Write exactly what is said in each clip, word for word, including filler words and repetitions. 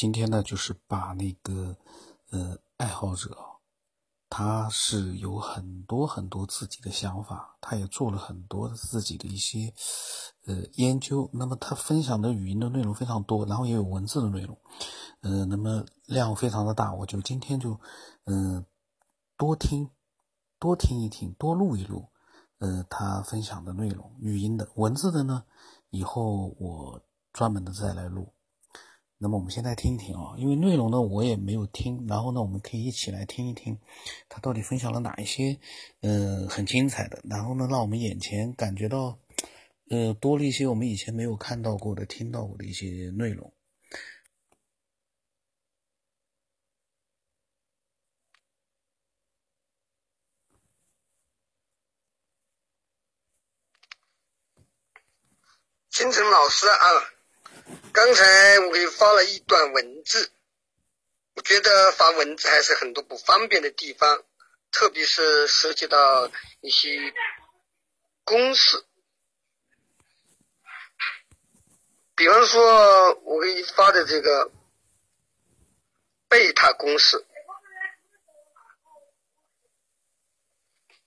今天呢就是把那个呃爱好者，他是有很多很多自己的想法，他也做了很多自己的一些呃研究，那么他分享的语音的内容非常多，然后也有文字的内容，呃那么量非常的大，我就今天就嗯、呃、多听多听一听，多录一录呃他分享的内容，语音的文字的呢以后我专门的再来录。那么我们先来听一听啊，因为内容呢我也没有听，然后呢我们可以一起来听一听他到底分享了哪一些呃很精彩的，然后呢让我们眼前感觉到呃多了一些我们以前没有看到过的听到过的一些内容。金城老师啊，刚才我给发了一段文字，我觉得发文字还是很多不方便的地方，特别是涉及到一些公式。比方说我给你发的这个贝塔公式，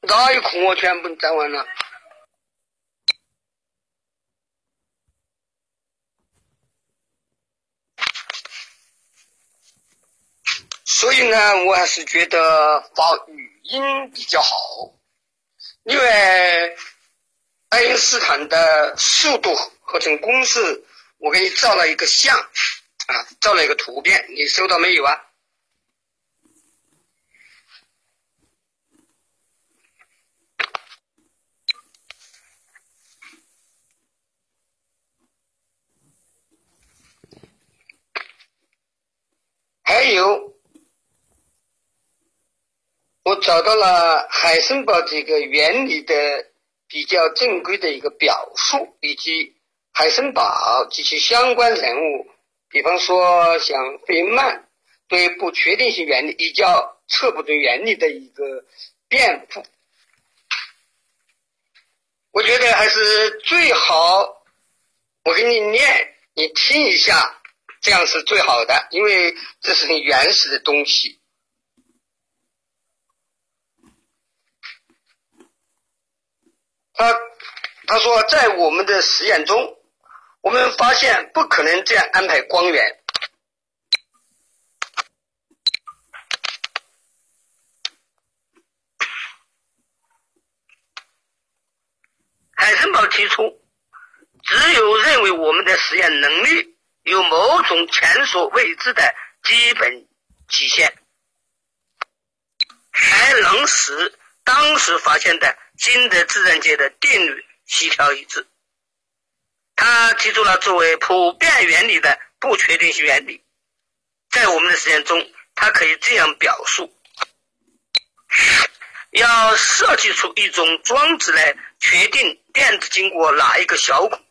哪有空我全部讲完了。所以呢，我还是觉得发语音比较好，因为爱因斯坦的速度合成公式，我给你照了一个像，啊，照了一个图片，你收到没有啊？还有。我找到了海森堡这个原理的比较正规的一个表述，以及海森堡及其相关人物，比方说像费曼对不确定性原理以及测不准原理的一个辩护。我觉得还是最好我给你念你听一下，这样是最好的，因为这是很原始的东西。他他说，在我们的实验中，我们发现不可能这样安排光源。海森堡提出，只有认为我们的实验能力有某种前所未知的基本极限，才能使当时发现的新的自然界的定律协调一致。他提出了作为普遍原理的不确定性原理，在我们的实验中，他可以这样表述：要设计出一种装置来确定电子经过哪一个小孔，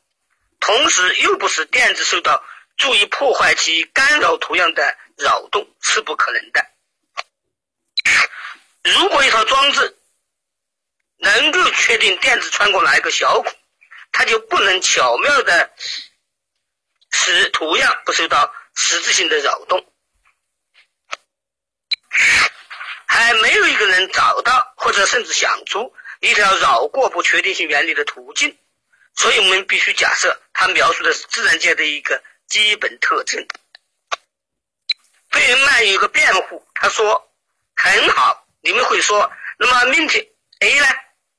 同时又不使电子受到足以破坏其干扰图样的扰动，是不可能的。如果一套装置能够确定电子穿过哪一个小孔，它就不能巧妙的使图样不受到实质性的扰动。还没有一个人找到或者甚至想出一条绕过不确定性原理的途径，所以我们必须假设它描述的是自然界的一个基本特征。费曼有一个辩护，他说很好，你们会说，那么命题 A 呢？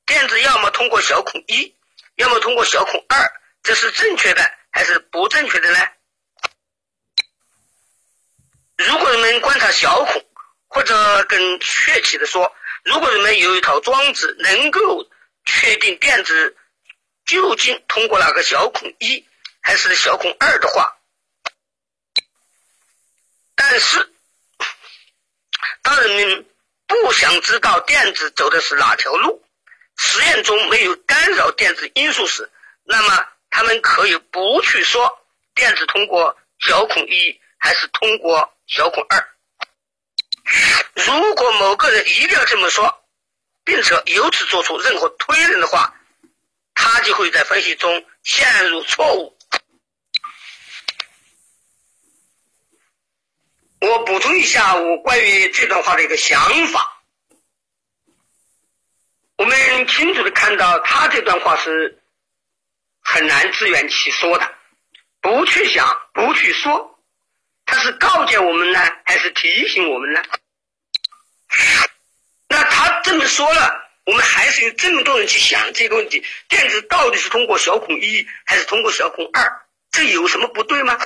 电子要么通过小孔一，要么通过小孔二，这是正确的还是不正确的呢？如果人们观察小孔，或者更确切的说，如果人们有一套装置能够确定电子究竟通过哪个小孔一还是小孔二的话，但是当人们不想知道电子走的是哪条路，实验中没有干扰电子因素时，那么他们可以不去说电子通过小孔一还是通过小孔二。如果某个人一定要这么说，并且由此做出任何推论的话，他就会在分析中陷入错误。补充一下我关于这段话的一个想法。我们清楚的看到，他这段话是很难自圆其说的，不去想，不去说，他是告诫我们呢，还是提醒我们呢？那他这么说了，我们还是有这么多人去想这个问题，电子到底是通过小孔一还是通过小孔二？这有什么不对吗？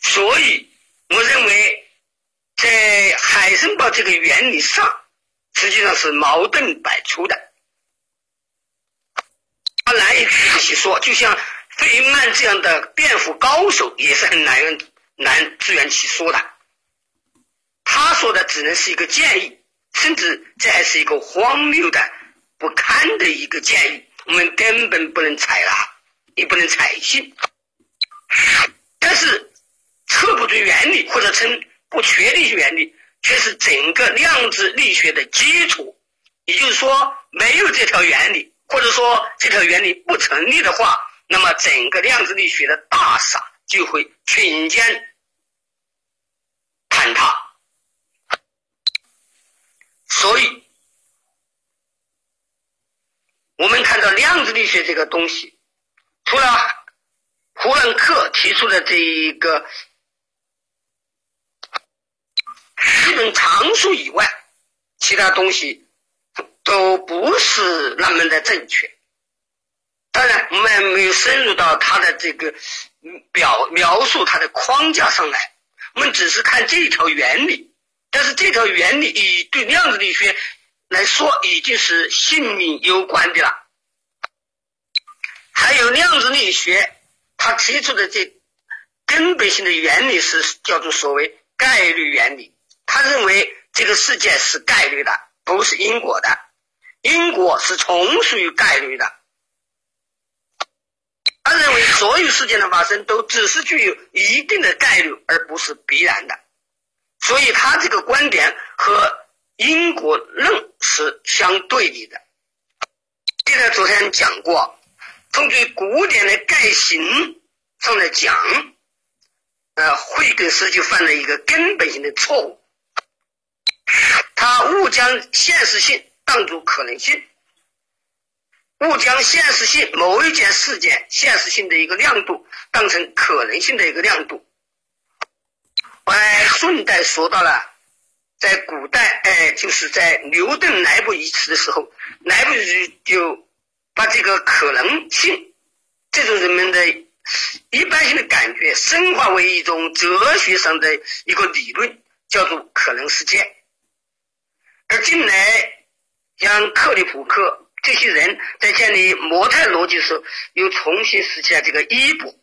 所以，我认为在海森堡这个原理上，实际上是矛盾百出的，他难以仔细说。就像费曼这样的辩护高手，也是很难难自圆其说的。他说的只能是一个建议，甚至这还是一个荒谬的、不堪的一个建议，我们根本不能采纳，也不能采信。但是，测不对原理，或者称不确定原理，却是整个量子力学的基础。也就是说，没有这条原理，或者说这条原理不成立的话，那么整个量子力学的大厦就会瞬间坍塌。所以，我们看到量子力学这个东西，除了胡兰克提出的这一个基本常数以外，其他东西都不是那么的正确。当然，我们没有深入到它的这个表描述它的框架上来，我们只是看这条原理。但是这条原理以对量子力学来说已经是性命攸关的了。还有量子力学，它提出的这根本性的原理是叫做所谓概率原理。他认为这个世界是概率的，不是因果的，因果是从属于概率的。他认为所有事件的发生都只是具有一定的概率，而不是必然的。所以他这个观点和因果论是相对立的。记得昨天讲过，从最古典的概型上来讲，呃，惠更斯就犯了一个根本性的错误，他误将现实性当作可能性，误将现实性某一件事件现实性的一个亮度当成可能性的一个亮度。我还顺带说到了，在古代，哎，就是在牛顿莱布尼茨的时候，莱布尼茨就把这个可能性这种人们的一般性的感觉深化为一种哲学上的一个理论，叫做可能世界。而近来像克利普克这些人在建立模态逻辑的时候，又重新拾起来这个衣钵。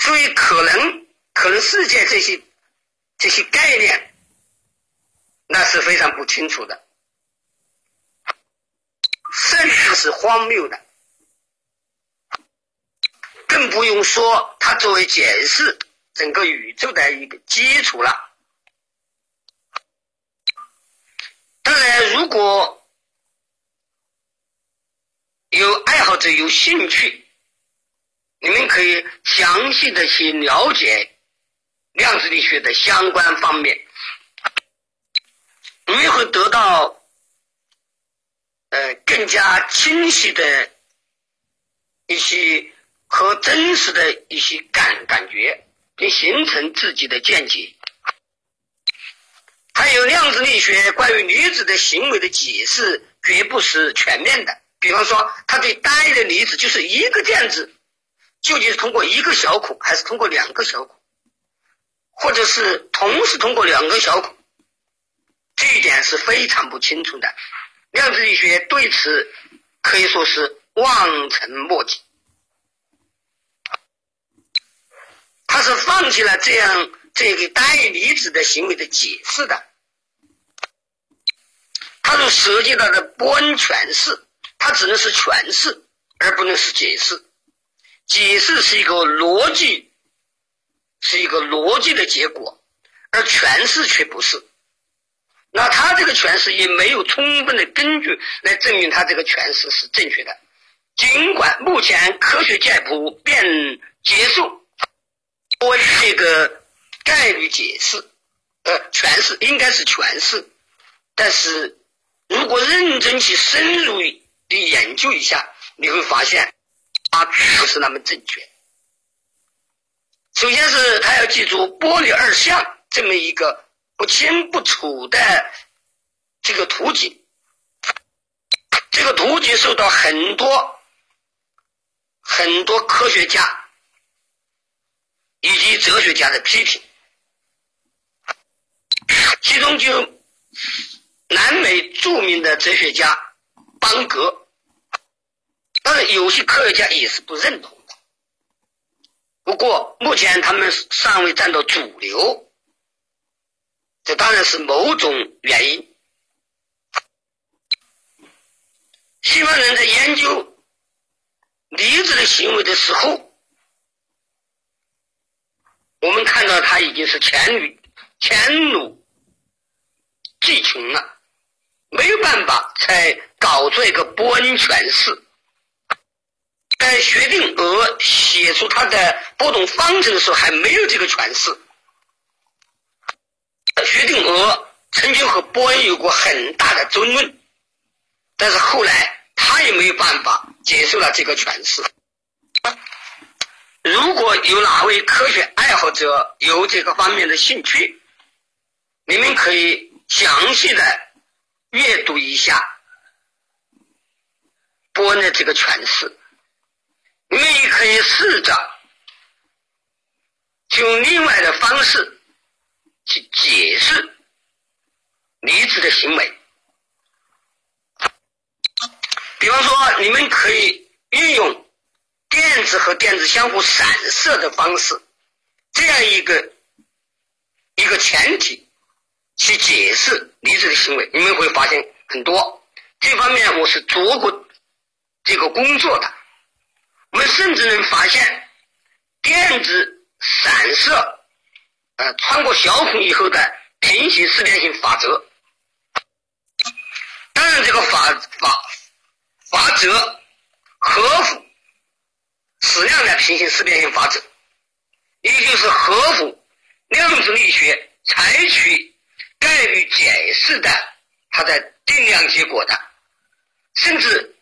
所以可能可能世界这些这些概念，那是非常不清楚的，甚至是荒谬的，更不用说它作为解释整个宇宙的一个基础了。当然，如果有爱好者有兴趣，你们可以详细的去了解量子力学的相关方面，你们会得到呃更加清晰的一些和真实的一些感感觉，并形成自己的见解。还有量子力学关于粒子的行为的解释绝不是全面的，比方说，它对单一的粒子，就是一个电子，究竟是通过一个小孔还是通过两个小孔，或者是同时通过两个小孔，这一点是非常不清楚的。量子力学对此可以说是望尘莫及，他是放弃了这样这个单一粒子的行为的解释的。他所涉及到的波恩诠释，它只能是诠释，而不能是解释。解释是一个逻辑，是一个逻辑的结果，而诠释却不是。那他这个诠释也没有充分的根据来证明他这个诠释是正确的。尽管目前科学界谱辩结束，关于这个概率解释，呃，诠释应该是诠释，但是如果认真去深入的研究一下，你会发现它不是那么正确。首先是他要记住波粒二象这么一个不清不楚的这个图景，这个图景受到很多很多科学家以及哲学家的批评，其中就南美著名的哲学家邦格，当然有些科学家也是不认同的，不过目前他们尚未站到主流，这当然是某种原因。西方人在研究理智的行为的时候，我们看到他已经是前女前努最穷了，没有办法才搞这个波音诠释，在薛定谔写出他的波动方程的时候还没有这个诠释。薛定谔曾经和波音有过很大的争论，但是后来他也没有办法接受了这个诠释。如果有哪位科学爱好者有这个方面的兴趣，你们可以详细的阅读一下波恩的这个诠释，你们也可以试着用另外的方式去解释理智的行为。比方说，你们可以运用电子和电子相互散射的方式，这样一个一个前提去解释理智的行为，你们会发现很多。这方面我是做过这个工作的，我们甚至能发现电子散射，呃，穿过小孔以后的平行四边形法则。当然，这个法法法则合乎矢量的平行四边形法则，也就是合乎量子力学采取概率解释的它的定量结果的，甚至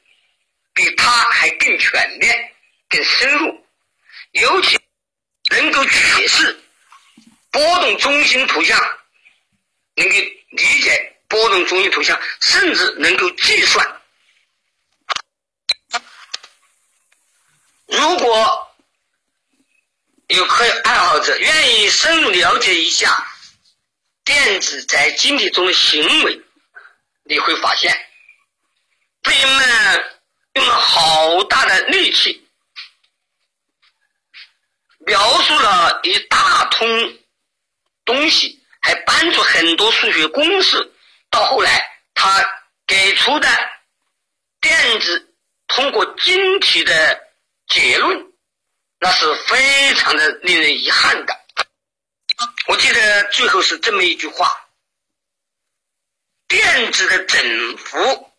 比它还更全面更深入，尤其能够解释波动中心图像，能够理解波动中心图像，甚至能够计算。如果有科学爱好者愿意深入了解一下电子在晶体中的行为，你会发现，他们用了好大的力气，描述了一大通东西，还搬出很多数学公式。到后来，他给出的电子通过晶体的结论，那是非常的令人遗憾的。我记得最后是这么一句话：电子的振幅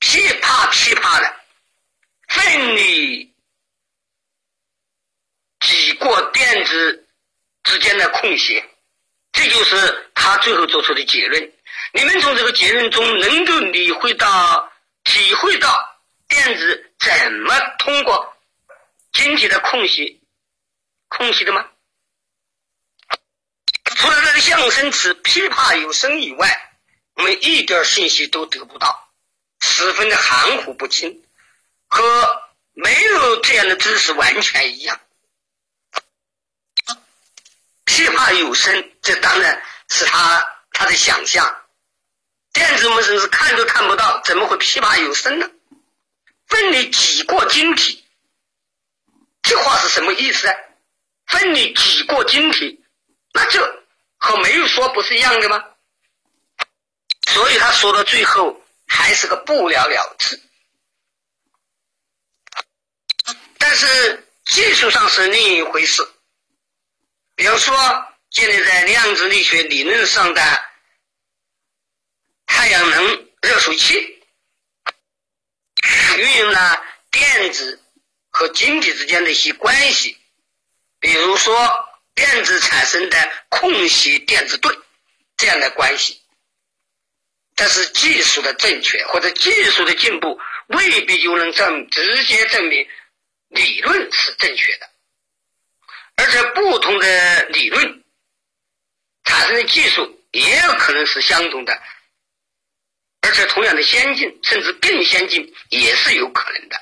噼啪噼啪的奋力挤过电子之间的空隙。这就是他最后做出的结论。你们从这个结论中能够理会到体会到电子怎么通过晶体的空隙空隙的吗？除了那个象声词噼啪有声以外，我们一点信息都得不到，十分的含糊不清，和没有这样的知识完全一样。噼啪有声，这当然是他他的想象，电子我们是看都看不到，怎么会噼啪有声呢？分离挤过晶体，这话是什么意思啊？分离挤过晶体，那就和没有说不是一样的吗？所以他说到最后还是个不了了之。但是技术上是另一回事，比如说建立在量子力学理论上的太阳能热水器，运用了电子和晶体之间的一些关系比如说电子产生的空隙电子对这样的关系。但是技术的正确或者技术的进步未必就能证直接证明理论是正确的，而且不同的理论产生的技术也有可能是相同的，而且同样的先进甚至更先进也是有可能的。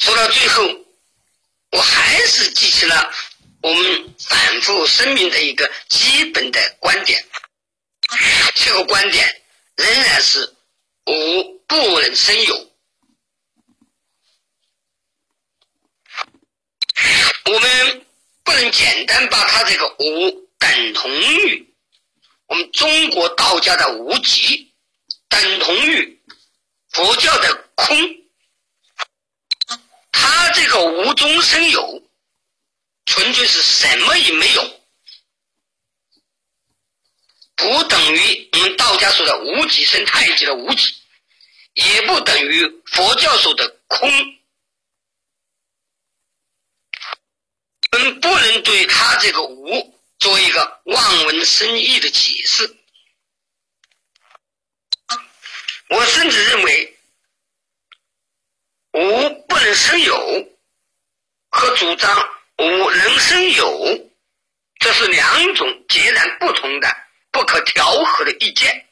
说到最后，我还是记起了我们反复声明的一个基本的观点，这个观点仍然是无不能生有。我们不能简单把它这个无等同于我们中国道家的无极，等同于佛教的空。它这个无中生有纯粹是什么也没有，不等于我们道家说的无极生太极的无极，也不等于佛教说的空。我们不能对它这个无做一个望文生义的解释。我甚至认为无不能生有和主张无能生有，这是两种截然不同的不可调和的意见。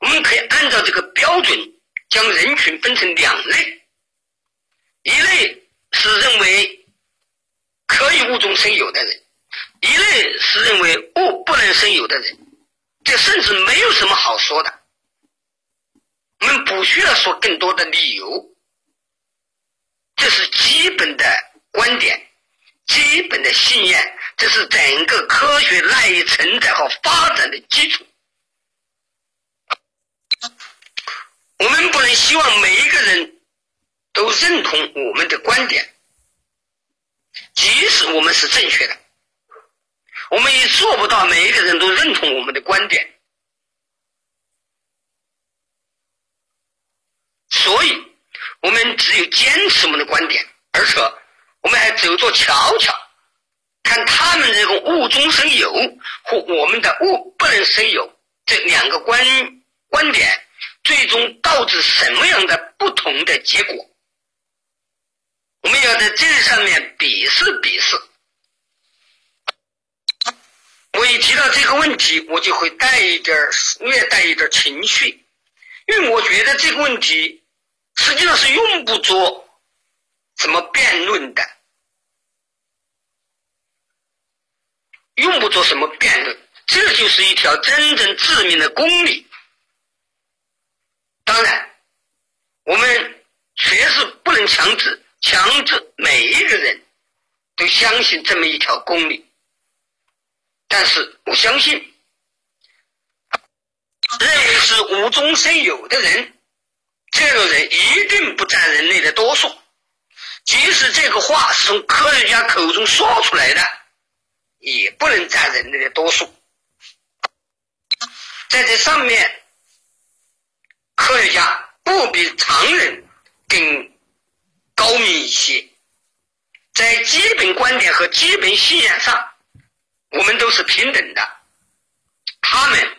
我们可以按照这个标准将人群分成两类，一类是认为可以物中生有的人，一类是认为物不能生有的人，这甚至没有什么好说的，我们不需要说更多的理由。这是基本的观点，基本的信念，这是整个科学赖以存在和发展的基础。我们不能希望每一个人都认同我们的观点，即使我们是正确的，我们也做不到每一个人都认同我们的观点。所以我们只有坚持我们的观点，而且我们还走着瞧瞧，看他们这个物中生有和我们的物不能生有这两个观观点最终导致什么样的不同的结果。我们要在这上面比试比试。我一提到这个问题，我就会带一点略带一点情绪，因为我觉得这个问题实际上是用不着什么辩论的，用不着什么辩论，这就是一条真正致命的公理。当然，我们确实不能强制强制每一个人都相信这么一条公理，但是我相信，认为是无中生有的人，这种人一定不占人类的多数，即使这个话是从科学家口中说出来的，也不能占人类的多数。在这上面，科学家不比常人更高明一些，在基本观点和基本信念上，我们都是平等的，他们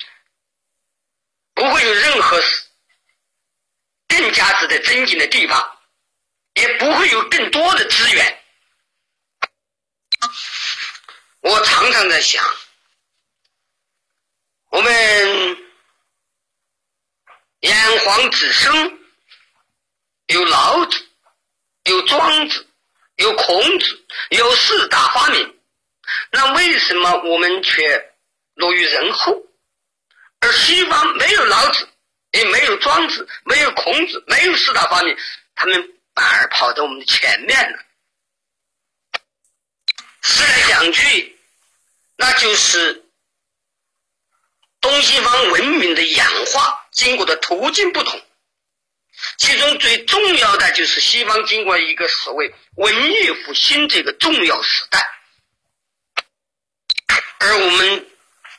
不会有任何更加值得增进的地方，也不会有更多的资源。我常常在想，我们炎黄子孙有老子，有庄子，有孔子，有四大发明，那为什么我们却落于人后？而西方没有老子，也没有庄子，没有孔子，没有四大发明，他们反而跑到我们的前面了。思来想去，那就是东西方文明的演化经过的途径不同，其中最重要的就是西方经过一个所谓文艺复兴这个重要时代，而我们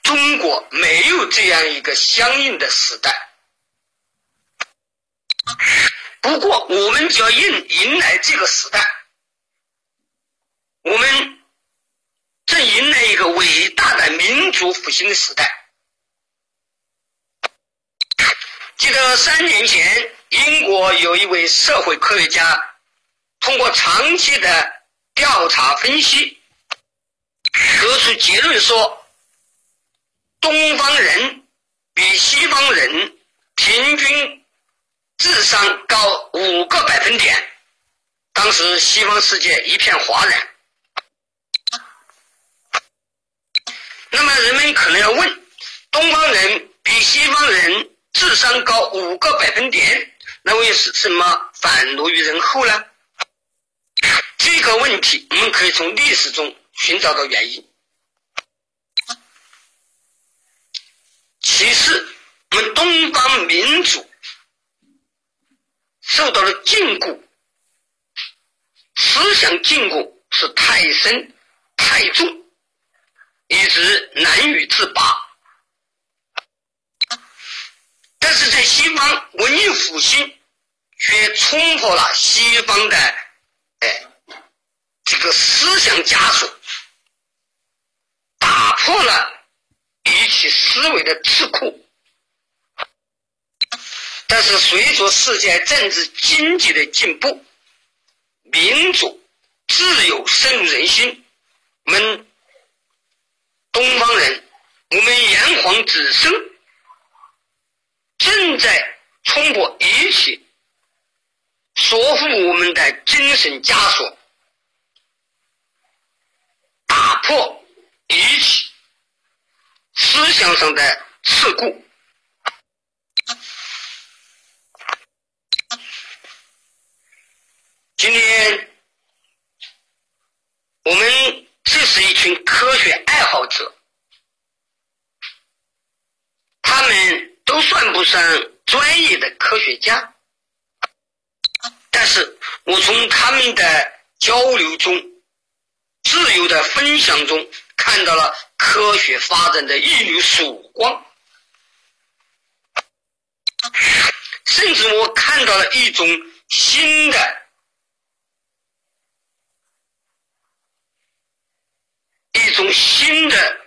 中国没有这样一个相应的时代。不过我们只要迎迎来这个时代，我们正迎来一个伟大的民族复兴的时代。记得三年前，英国有一位社会科学家，通过长期的调查分析，得出结论说，东方人比西方人平均智商高五个百分点。当时西方世界一片哗然。那么人们可能要问，东方人比西方人智商高五个百分点，那为什么反落于人后呢？这个问题我们可以从历史中寻找到原因。其次，我们东方民族受到了禁锢，思想禁锢是太深太重，一直难以自拔。但是在西方文艺复兴却冲破了西方的、哎、这个思想枷锁，打破了一起思维的桎梏。但是随着世界政治经济的进步，民主自由深入人心，我们东方人，我们炎黄子孙正在冲破一切束缚我们的精神枷锁，打破一切思想上的桎梏。今天我们这是一群科学爱好者，他们都算不上专业的科学家，但是我从他们的交流中、自由的分享中看到了科学发展的一缕曙光，甚至我看到了一种新的一种新的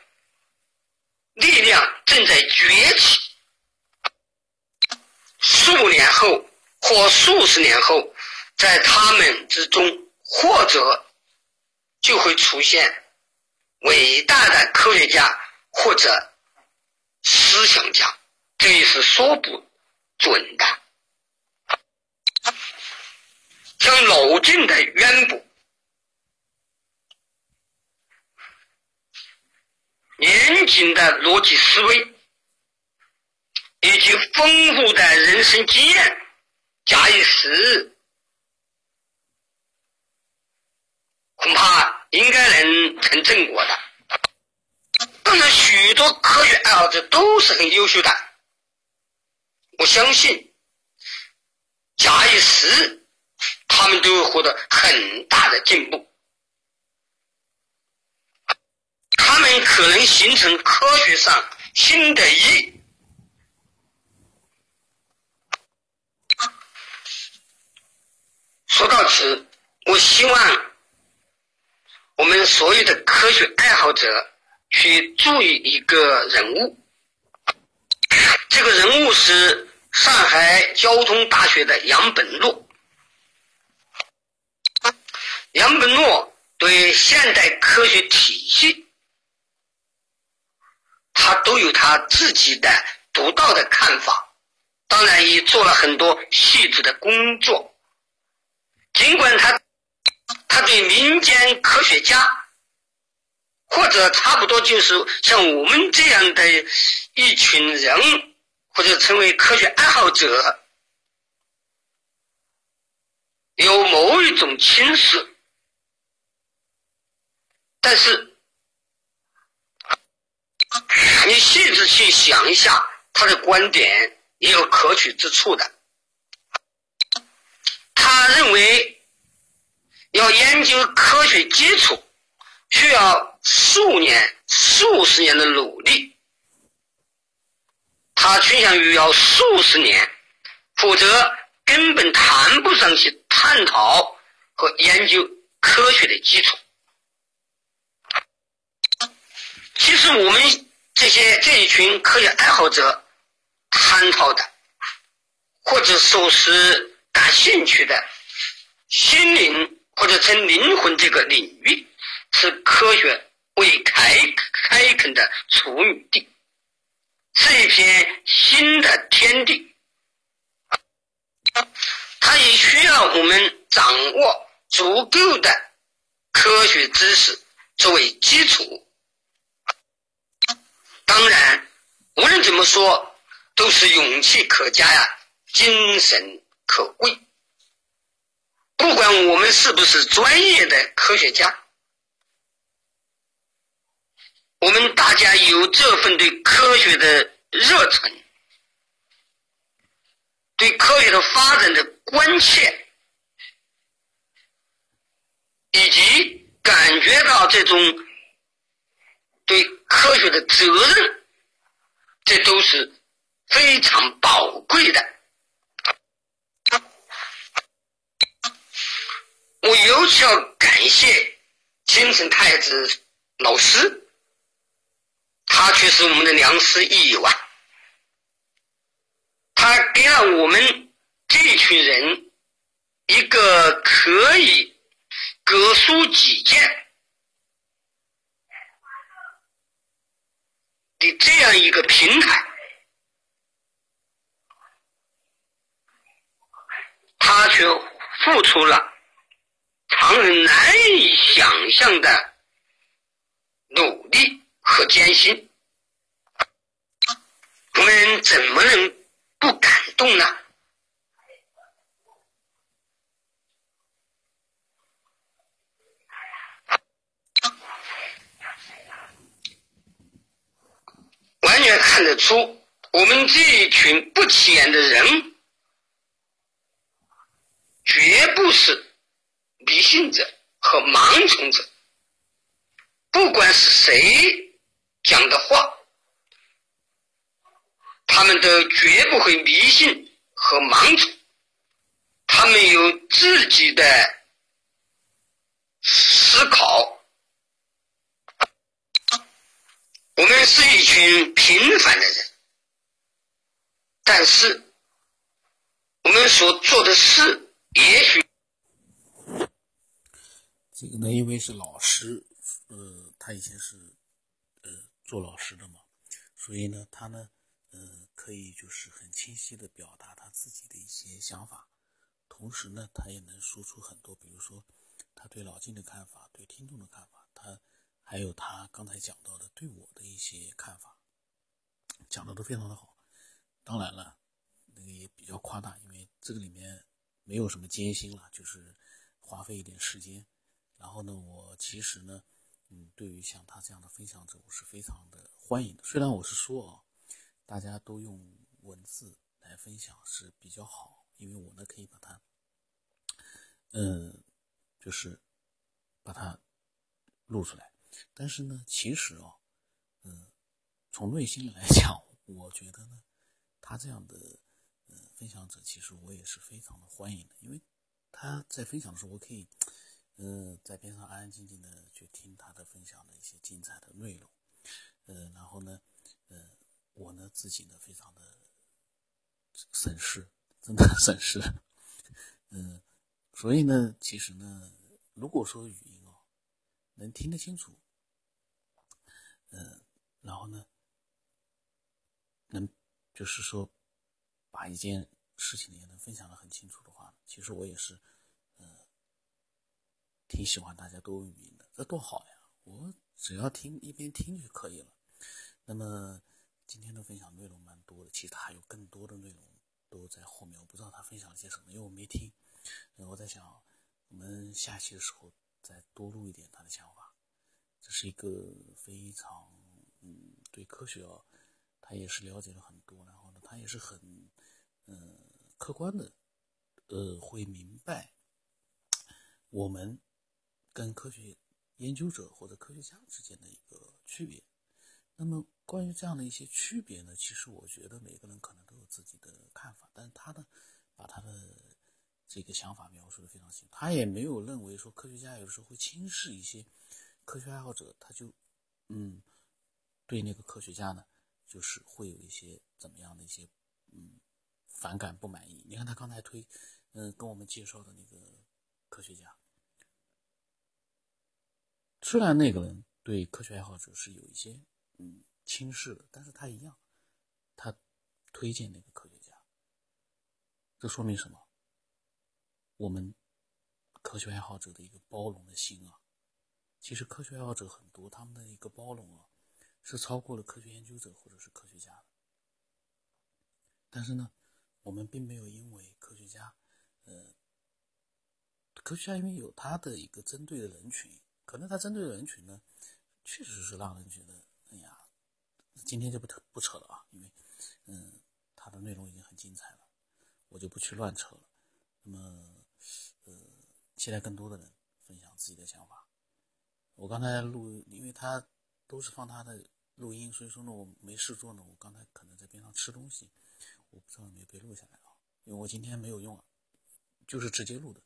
力量正在崛起。数年后或数十年后，在他们之中或者就会出现伟大的科学家或者思想家，这也是说不准的。将老境的渊博，严谨的逻辑思维以及丰富的人生经验假以时日，恐怕应该能成正果的。当然许多科学爱好者都是很优秀的，我相信假以时日他们都会获得很大的进步，他们可能形成科学上新的意义。说到此，我希望我们所有的科学爱好者去注意一个人物，这个人物是上海交通大学的杨本诺。杨本诺对现代科学体系他都有他自己的独到的看法，当然也做了很多细致的工作。尽管他他对民间科学家或者差不多就是像我们这样的一群人，或者成为科学爱好者有某一种轻视，但是你细致去想一下，他的观点也有可取之处的。他认为要研究科学基础需要数年数十年的努力，他倾向于要数十年，否则根本谈不上去探讨和研究科学的基础。其实我们这些这一群科学爱好者探讨的，或者说是感兴趣的心灵或者称灵魂这个领域，是科学未开开垦的处女地，是一片新的天地。它也需要我们掌握足够的科学知识作为基础。当然，无论怎么说，都是勇气可嘉呀，精神可贵。不管我们是不是专业的科学家，我们大家有这份对科学的热忱，对科学的发展的关切，以及感觉到这种对科学的责任，这都是非常宝贵的。我尤其要感谢金城太子老师，他却是我们的良师益友啊！他给了我们这群人一个可以各抒己见的这样一个平台，他却付出了常人难以想象的努力和艰辛，我们怎么能不感动呢？完全看得出，我们这一群不起眼的人，绝不是迷信者和盲从者。不管是谁讲的话，他们都绝不会迷信和盲从，他们有自己的思考。我们是一群平凡的人，但是我们所做的事，也许这个呢，因为是老师，呃，他以前是呃做老师的嘛，所以呢，他呢。呃，可以就是很清晰的表达他自己的一些想法，同时呢，他也能输出很多，比如说他对老金的看法，对听众的看法，他还有他刚才讲到的对我的一些看法，讲的都非常的好。当然了，那个也比较夸大，因为这个里面没有什么艰辛了，就是花费一点时间。然后呢，我其实呢，嗯，对于像他这样的分享者，我是非常的欢迎的。虽然我是说啊、哦。大家都用文字来分享是比较好，因为我呢可以把它，嗯，就是把它录出来。但是呢，其实哦，嗯，从内心来讲，我觉得呢，他这样的嗯分享者，其实我也是非常的欢迎的，因为他在分享的时候，我可以嗯在边上安安静静的去听他的分享的一些精彩的内容，嗯，然后呢，嗯。我呢自己呢非常的省事，真的省事，嗯，所以呢，其实呢，如果说语音哦能听得清楚，嗯，然后呢，能就是说把一件事情也能分享得很清楚的话，其实我也是，嗯，挺喜欢大家都用语音的，这多好呀！我只要听一边听就可以了。那么。今天的分享内容蛮多的，其实还有更多的内容都在后面，我不知道他分享了些什么，因为我没听。然后我在想，我们下期的时候再多录一点他的想法。这是一个非常，嗯，对科学哦，他也是了解了很多，然后呢，他也是很，嗯，客观的，呃，会明白我们跟科学研究者或者科学家之间的一个区别。那么关于这样的一些区别呢，其实我觉得每个人可能都有自己的看法，但是他呢，把他的这个想法描述的非常清楚，他也没有认为说科学家有时候会轻视一些科学爱好者，他就嗯对那个科学家呢，就是会有一些怎么样的一些嗯反感不满意。你看他刚才推嗯、呃、跟我们介绍的那个科学家，虽然那个人对科学爱好者是有一些嗯轻视的，但是他一样他推荐那个科学家。这说明什么？我们科学爱好者的一个包容的心啊，其实科学爱好者很多，他们的一个包容啊是超过了科学研究者或者是科学家的。但是呢，我们并没有因为科学家呃，科学家因为有他的一个针对的人群，可能他针对的人群呢确实是让人觉得哎呀，今天就不不扯了啊，因为嗯，他的内容已经很精彩了，我就不去乱扯了。那么呃，期待更多的人分享自己的想法。我刚才录，因为他都是放他的录音，所以说呢我没事做呢，我刚才可能在边上吃东西，我不知道有没有被录下来啊，因为我今天没有用，就是直接录的，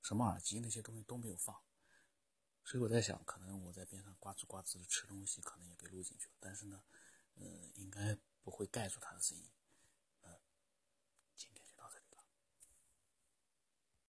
什么耳机那些东西都没有放，所以我在想可能我在边上呱吱呱吱的吃东西可能也被录进去了，但是呢呃，应该不会盖住他的声音。